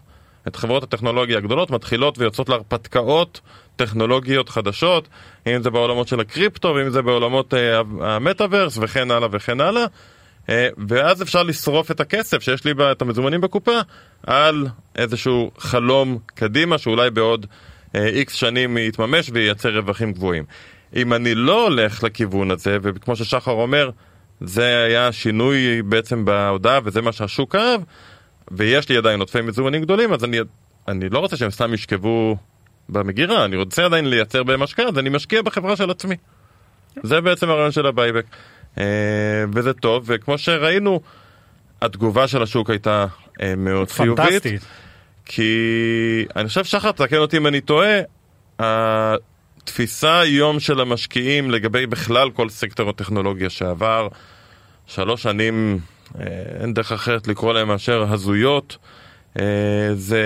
את חברות הטכנולוגיה הגדולות מתחילות ויוצאות להרפתקאות טכנולוגיות חדשות, אם זה בעולמות של הקריפטו, ואם זה בעולמות המטאברס, וכן הלאה וכן הלאה. ואז אפשר לשרוף את הכסף שיש לי את המזומנים בקופה, על איזשהו חלום קדימה, שאולי בעוד איקס שנים יתממש וייצר רווחים גבוהים. אם אני לא הולך לכיוון הזה, וכמו ששחר אומר, זה היה שינוי בעצם בהודעה, וזה מה שהשוק אהב, ויש לי עדיין עודפי מזומנים גדולים, אז אני לא רוצה שהם סתם ישכבו במגירה, אני רוצה עדיין לייצר בהם השקעה, אז אני משקיע בחברה של עצמי. זה בעצם הרעיון של הבייבק. וזה טוב, וכמו שראינו, התגובה של השוק הייתה מאוד חיובית. פנטסטית. כי אני חושב, שחר, תקן אותי אם אני טועה, התפיסה היום של המשקיעים לגבי בכלל כל סקטור הטכנולוגיה שעבר 3 שנים, אין דרך אחרת לקרוא להם מאשר הזויות, זה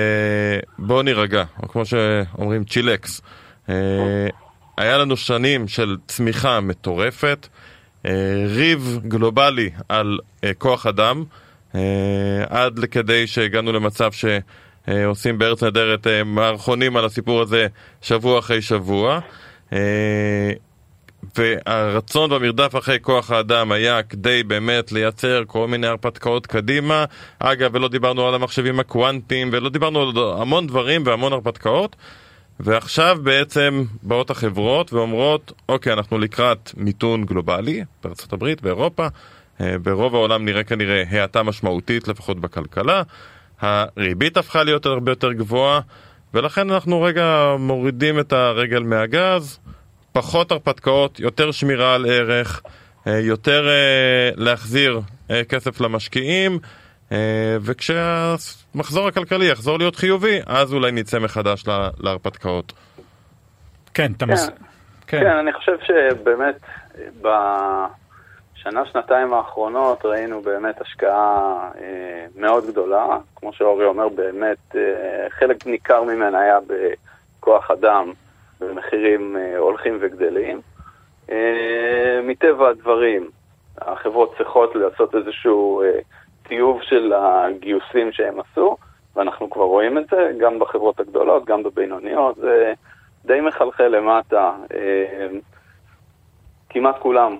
בוא נירגע, או כמו שאומרים צ'ילקס. היה לנו שנים של צמיחה מטורפת, ריב גלובלי על כוח אדם, עד לכדי שהגענו למצב שעושים בארץ נדרת מערכונים על הסיפור הזה שבוע אחרי שבוע, והרצון במרדף אחרי כוח האדם היה כדי באמת לייצר כל מיני הרפתקאות קדימה. אגב, ולא דיברנו על המחשבים הקוונטיים, ולא דיברנו על המון דברים והמון הרפתקאות, ועכשיו בעצם באות החברות ואומרות, אוקיי, אנחנו לקראת מיתון גלובלי, בארצות הברית, באירופה, ברוב העולם נראה כנראה העתה משמעותית, לפחות בכלכלה, הריבית הפכה להיות הרבה יותר גבוהה, ולכן אנחנו רגע מורידים את הרגל מהגז, פחות הרפתקאות, יותר שמירה על ערך, יותר להחזיר כסף למשקיעים, וכשהמחזור הכלכלי יחזור להיות חיובי, אז אולי נצא מחדש להרפתקאות. כן, תמס. כן, אני חושב שבאמת בשנה, שנתיים האחרונות ראינו באמת השקעה מאוד גדולה, כמו שאורי אומר, באמת חלק ניכר ממנה היה בכוח אדם, ומחירים הולכים וגדלים. מטבע הדברים, החברות צריכות לעשות איזשהו טיוב של הגיוסים שהם עשו, ואנחנו כבר רואים את זה, גם בחברות הגדולות, גם בבינוניות, זה די מחלחל למטה. כמעט כולם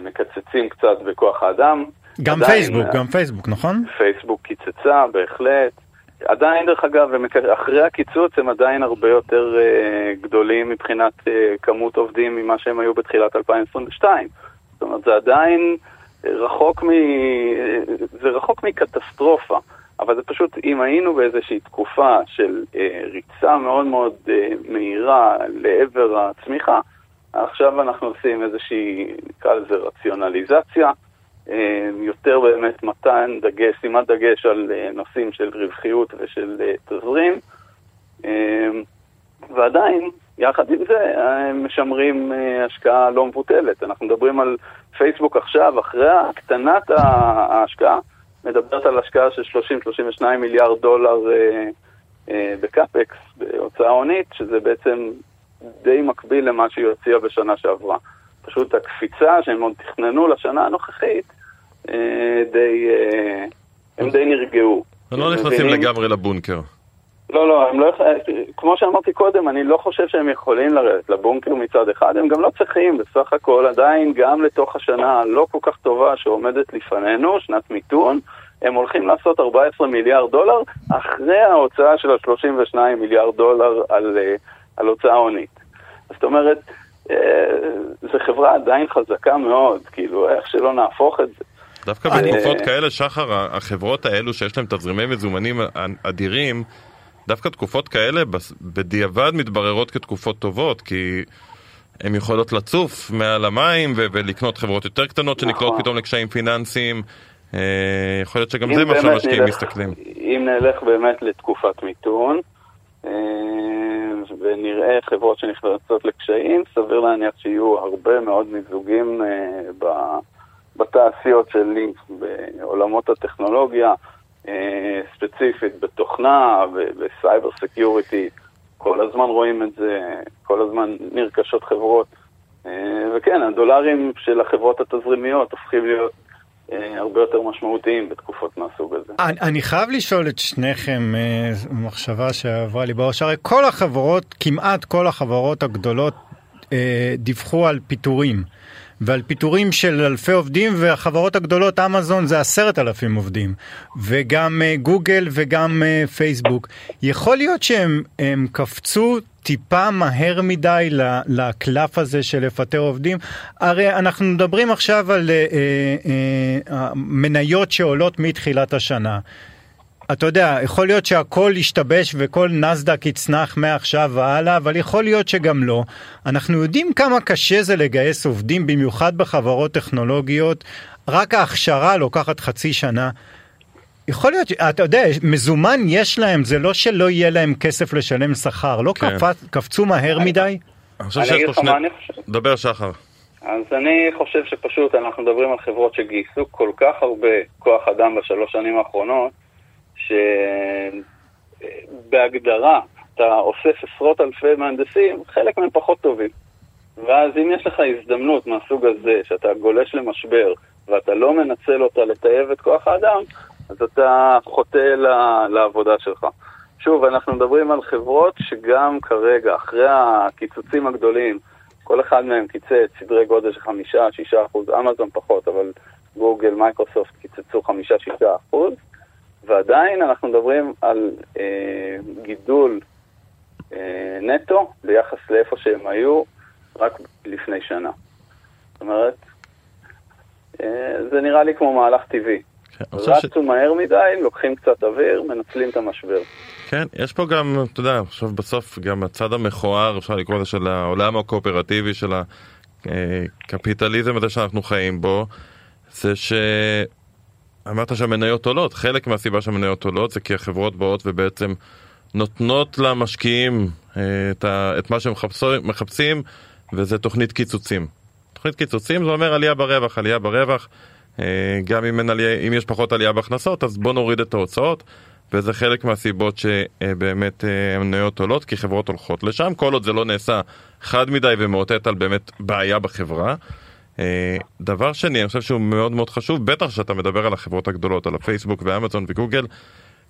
מקצצים קצת בכוח האדם. גם עדיין, פייסבוק, גם פייסבוק, נכון? פייסבוק קיצצה, בהחלט. עדיין, דרך אגב, אחרי הקיצוץ הם עדיין הרבה יותר גדולים מבחינת כמות עובדים ממה שהם היו בתחילת 2022. זאת אומרת, זה עדיין רחוק מקטסטרופה. אבל זה פשוט, אם היינו באיזושהי תקופה של ריצה מאוד מאוד מהירה לעבר הצמיחה, עכשיו אנחנו עושים איזושהי, נקרא לזה רציונליזציה, יותר באמת מתן דגש, שימת דגש על נושאים של רווחיות ושל תזרים, ועדיין, יחד עם זה, הם משמרים השקעה לא מבוטלת. אנחנו מדברים על פייסבוק עכשיו, אחרי הקטנת ההשקעה, מדברת על השקעה של 30-32 מיליארד דולר בקאפקס, בהוצאה הונית, שזה בעצם די מקביל למה שהיא הוציאה בשנה שעברה. פשוט הקפיצה שהם עוד תכננו לשנה הנוכחית, הם די נרגעו. הם לא נכנסים לגמרי לבונקר. לא, הם לא, כמו שאמרתי קודם, אני לא חושב שהם יכולים לרדת לבונקר מצד אחד, הם גם לא צריכים, בסך הכל עדיין גם לתוך השנה הלא כל כך טובה שעומדת לפנינו, שנת מיתון, הם הולכים לעשות 14 מיליארד דולר, אחרי ההוצאה של ה-32 מיליארד דולר על הוצאה עונית. זאת אומרת, זו חברה עדיין חזקה מאוד, כאילו, איך שלא נהפוך את זה. דווקא בתקופות כאלה, שחר, החברות האלו שיש להם תזרימי מזומנים אדירים, דווקא תקופות כאלה בדיעבד מתבררות כתקופות טובות, כי הן יכולות לצוף מעל המים ולקנות חברות יותר קטנות שנקלעות פתאום לקשיים פיננסיים. יכול להיות שגם זה מה שמשקיעים מסתכלים. אם נלך באמת לתקופת מיתון, ונראה חברות שנכנסות לקשיים, סביר להניח שיהיו הרבה מאוד מיזוגים בתעשיות שלי, בעולמות הטכנולוגיה, ספציפית בתוכנה, בסייבר סקיוריטי, כל הזמן רואים את זה, כל הזמן נרכשות חברות, וכן, הדולרים של החברות התזרימיות הופכים להיות הרבה יותר משמעותיים בתקופות מהסוג הזה. אני חייב לשאול את שניכם, מחשבה שעברה לי בראש, הרי כל החברות, כמעט כל החברות הגדולות, דיווחו על פיטורים, ועל פיטורים של אלפי עובדים, והחברות הגדולות, אמזון, זה 10,000 עובדים, וגם גוגל וגם פייסבוק. יכול להיות שהם קפצו טיפה מהר מדי לקלף הזה של לפטר עובדים. הרי אנחנו מדברים עכשיו על מניות שעולות מתחילת השנה. אתה יודע, יכול להיות שהכל ישתבש וכל נסדק יצנח מעכשיו והלאה, אבל יכול להיות שגם לא. אנחנו יודעים כמה קשה זה לגייס עובדים, במיוחד בחברות טכנולוגיות. רק ההכשרה לוקחת חצי שנה. יכול להיות, אתה יודע, מזומן יש להם, זה לא שלא יהיה להם כסף לשלם שכר. לא קפצו מהר מדי? דבר שחר. אז אני חושב שפשוט אנחנו מדברים על חברות שגייסו כל כך הרבה כוח אדם בשלוש שנים האחרונות, שבהגדרה אתה אוסף עשרות אלפי מהנדסים, חלק מהם פחות טובים, ואז אם יש לך הזדמנות מהסוג הזה שאתה גולש למשבר ואתה לא מנצל אותה לטייב את כוח האדם, אז אתה חוטא לעבודה שלך. שוב, אנחנו מדברים על חברות שגם כרגע אחרי הקיצוצים הגדולים, כל אחד מהם קיצץ סדרי גודל של 5-6%, אמזון פחות, אבל גוגל, מייקרוסופט קיצצו 5-6%, ועדיין אנחנו מדברים על גידול נטו ביחס לאיפה שהם היו רק לפני שנה. זאת אומרת, זה נראה לי כמו מהלך טבעי. רצו מהר מדי, לוקחים קצת אוויר, מנצלים את המשבר. כן, יש פה גם, אתה יודע, עכשיו בסוף גם הצד המכוער, אפשר לקרוא לזה, של העולם הקואופרטיבי, של הקפיטליזם הזה שאנחנו חיים בו, זה ש... אמרת שהמניות עולות, חלק מהסיבה שהמניות עולות זה כי החברות באות ובעצם נותנות למשקיעים את מה שהם מחפשים, וזה תוכנית קיצוצים. תוכנית קיצוצים זה אומר עלייה ברווח, גם אם יש פחות עלייה בהכנסות, אז בוא נוריד את ההוצאות, וזה חלק מהסיבות שבאמת המניות עולות, כי חברות הולכות לשם, כל עוד זה לא נעשה חד מדי ומעוטט על באמת בעיה בחברה. דבר שני, אני חושב שהוא מאוד מאוד חשוב, בטח שאתה מדבר על החברות הגדולות, על הפייסבוק ואמזון וגוגל,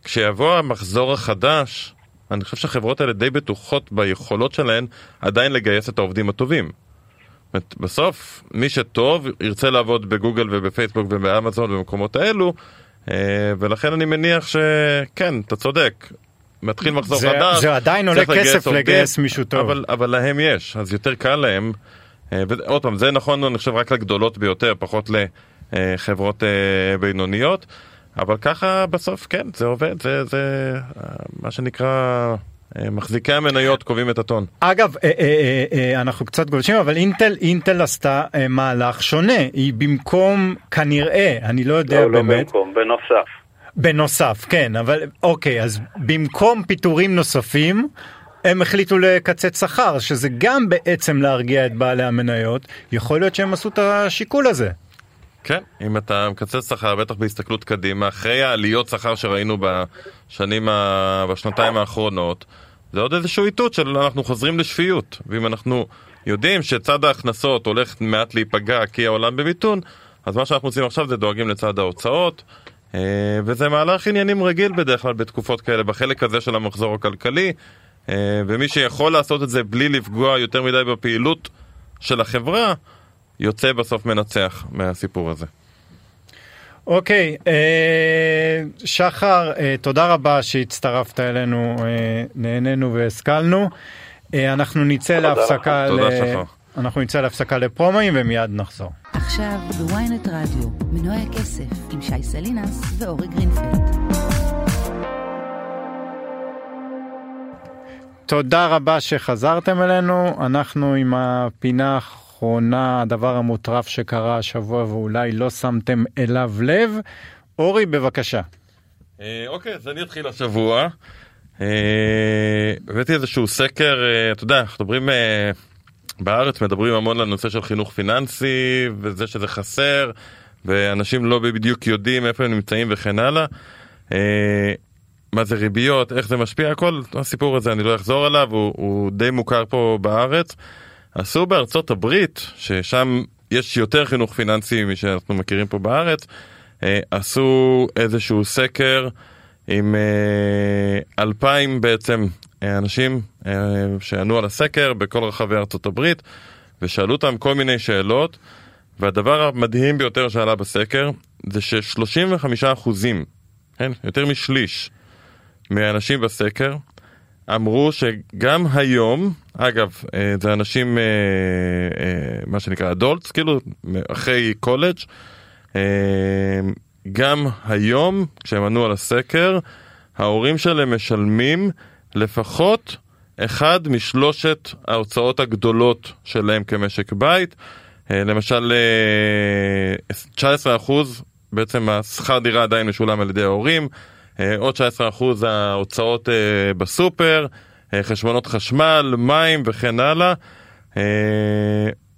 כשיבוא המחזור החדש, אני חושב שהחברות האלה די בטוחות ביכולות שלהן עדיין לגייס את העובדים הטובים. בסוף מי שטוב ירצה לעבוד בגוגל ובפייסבוק ובאמזון ובמקומות האלו, ולכן אני מניח שכן, אתה צודק, מתחיל מחזור חדש, זה עדיין עולה כסף לגייס מישהו טוב, אבל להם יש, אז יותר קל להם. ועוד פעם, זה נכון, אני חושב, רק לגדולות ביותר, פחות לחברות בינוניות, אבל ככה בסוף כן, זה עובד, זה מה שנקרא מחזיקי המניות קובעים את הטון. אגב, אנחנו קצת גולשים, אבל אינטל עשתה מהלך שונה, היא במקום, כנראה, אני לא יודע באמת. לא במקום, בנוסף, כן, אבל אוקיי, אז במקום פיטורים נוספים, הם החליטו לקצת שכר, שזה גם בעצם להרגיע את בעלי המניות, יכול להיות שהם עשו את השיקול הזה. כן, אם אתה מקצת שכר, בטח בהסתכלות קדימה, אחרי העליות שכר שראינו בשנתיים האחרונות, זה עוד איזשהו איתות של אנחנו חוזרים לשפיות, ואם אנחנו יודעים שצד ההכנסות הולך מעט להיפגע כי העולם במיתון, אז מה שאנחנו עושים עכשיו זה דואגים לצד ההוצאות, וזה מהלך עניינים רגיל בדרך כלל בתקופות כאלה, בחלק הזה של המחזור הכלכלי, ומי שיכול לעשות את זה בלי לפגוע יותר מדי בפעילות של החברה, יוצא בסוף מנצח מהסיפור הזה. אוקיי, שחר, תודה רבה שהצטרפת אלינו, נהנינו והשכלנו. אנחנו נצא להפסקה, אנחנו נצא להפסקה לפרומואים ומיד נחזור. עכשיו בוויינט רדיו, מנוע כסף עם שי סלינס ואורי גרינפלד. תודה רבה שחזרתם אלינו, אנחנו עם הפינה האחרונה, הדבר המוטרף שקרה השבוע ואולי לא שמתם אליו לב. אורי, בבקשה. אוקיי, אז אני אתחיל השבוע. הבאתי איזשהו סקר, אתה יודע, אנחנו מדברים בארץ, מדברים המון לנושא של חינוך פיננסי, וזה שזה חסר, ואנשים לא בדיוק יודעים איפה הם נמצאים וכן הלאה. מה זה ריביות, איך זה משפיע, כל הסיפור הזה אני לא אחזור עליו, הוא די מוכר פה בארץ. עשו בארצות הברית, ששם יש יותר חינוך פיננסי ממה שאנחנו מכירים פה בארץ, עשו איזשהו סקר עם 2,000 בעצם אנשים שענו על הסקר בכל רחבי ארצות הברית, ושאלו אותם כל מיני שאלות, והדבר המדהים ביותר שעלה בסקר, זה ש35%, כן? יותר משליש, מהאנשים בסקר אמרו שגם היום, אגב, זה אנשים, מה שנקרא אדולטס, כאילו אחרי קולג', גם היום, כשהם ענו על הסקר, ההורים שלהם משלמים לפחות אחד משלושת ההוצאות הגדולות שלהם כמשק בית. למשל, 19% בעצם השכר דירה עדיין משולם על ידי ההורים, עוד 19% ההוצאות בסופר, חשבונות חשמל, מים וכן הלאה.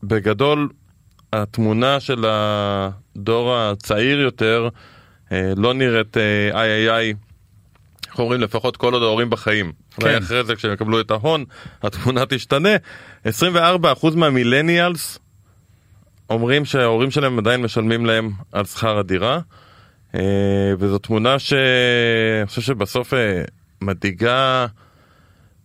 בגדול, התמונה של הדור הצעיר יותר לא נראית איי-איי-איי, אנחנו אומרים לפחות כל עוד ההורים בחיים. כן. אחרי זה כשהם יקבלו את ההון, התמונה תשתנה. 24% מהמילניאלס אומרים שההורים שלהם עדיין משלמים להם על שכר הדירה, וזו תמונה שאני חושב שבסוף מדאיגה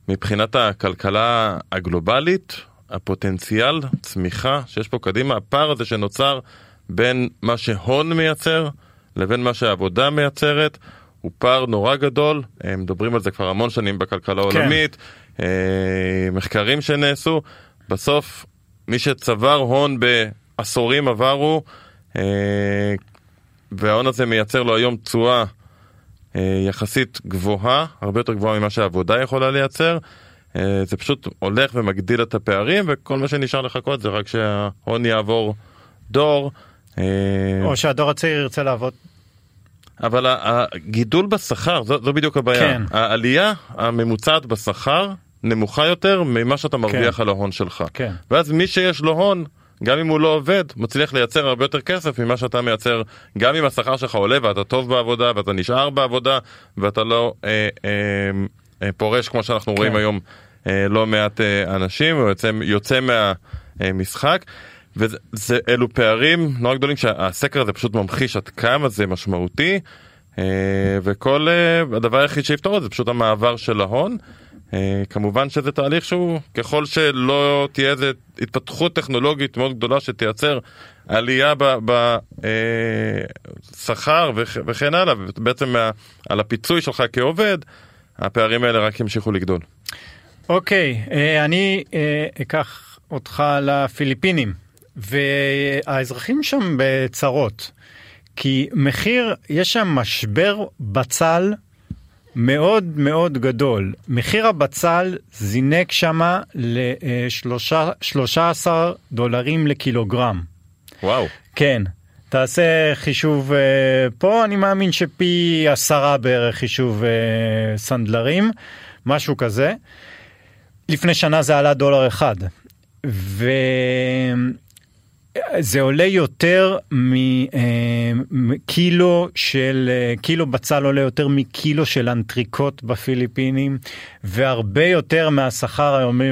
מבחינת הכלכלה הגלובלית, הפוטנציאל, צמיחה שיש פה קדימה, הפער הזה שנוצר בין מה שהון מייצר לבין מה שהעבודה מייצרת, הוא פער נורא גדול, מדברים על זה כבר המון שנים בכלכלה העולמית, כן. מחקרים שנעשו, בסוף מי שצבר הון בעשורים עברו, וההון הזה מייצר לו היום תשואה יחסית גבוהה, הרבה יותר גבוהה ממה שהעבודה יכולה לייצר. זה פשוט הולך ומגדיל את הפערים, וכל מה שנשאר לחכות זה רק שההון יעבור דור. או שהדור הצעיר ירצה לעבוד. אבל הגידול בשכר, זו בדיוק הבעיה. כן. העלייה הממוצעת בשכר נמוכה יותר ממה שאתה מרוויח כן. על ההון שלך. כן. ואז מי שיש לו הון, גם אם הוא לא עובד, מצליח לייצר הרבה יותר כסף ממה שאתה מייצר, גם אם השכר שלך עולה ואתה טוב בעבודה, ואתה נשאר בעבודה, ואתה לא פורש, כמו שאנחנו רואים היום, לא מעט אנשים, הוא יוצא מהמשחק, ואלו פערים נורא גדולים, שהסקר הזה פשוט ממחיש עד כמה זה משמעותי, וכל הדבר היחיד שיפתור את זה, פשוט המעבר של ההון, כמובן שזה תהליך שהוא, ככל שלא תהיה איזו התפתחות טכנולוגית מאוד גדולה שתייצר עלייה בשכר וכן הלאה, בעצם על הפיצוי שלך כעובד, הפערים האלה רק ימשיכו לגדול. אוקיי, אני אקח אותך לפיליפינים, והאזרחים שם בצרות, כי מחיר, יש שם משבר בצל מאוד מאוד גדול. מחיר הבצל זינק שמה ל-13 דולרים לקילוגרם. וואו. כן. תעשה חישוב פה, אני מאמין שפי 10 בערך חישוב סנדלרים, משהו כזה. לפני שנה זה עלה $1. זה עולה יותר מקילו של, קילו בצל עולה יותר מקילו של אנטריקות בפיליפינים, והרבה יותר מהשכר היומי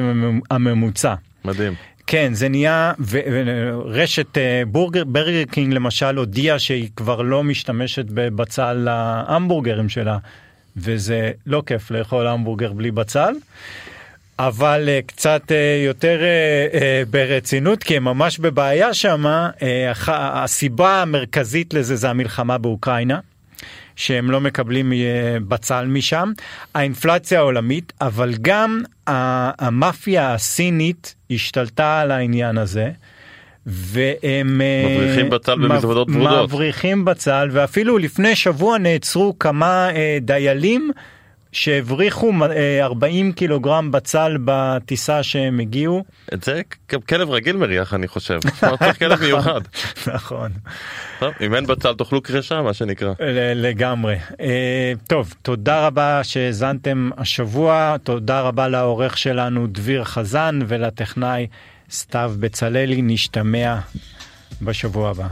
הממוצע. מדהים. כן, זה נהיה, ורשת בורגר קינג למשל הודיעה שהיא כבר לא משתמשת בבצל ההמבורגרים שלה, וזה לא כיף לאכול המבורגר בלי בצל. אבל קצת יותר ברצינות, כי הם ממש בבעיה שמה. הסיבה המרכזית לזה זה המלחמה באוקראינה, שהם לא מקבלים בצל משם, האינפלציה העולמית, אבל גם המאפיה הסינית השתלטה על העניין הזה, והם מבריחים בצל במזוודות ורודות. מבריחים בצל, ואפילו לפני שבוע נעצרו כמה דיילים, שהבריחו 40 קילוגרם בצל בטיסה שהם הגיעו. את זה כלב רגיל מריח, אני חושב. צריך כלב מיוחד. נכון. טוב, אם אין בצל תאכלו קרשה, מה שנקרא. לגמרי. טוב, תודה רבה שהזנתם השבוע. תודה רבה לעורך שלנו דביר חזן ולטכנאי סתיו בצללי. נשתמע בשבוע הבא.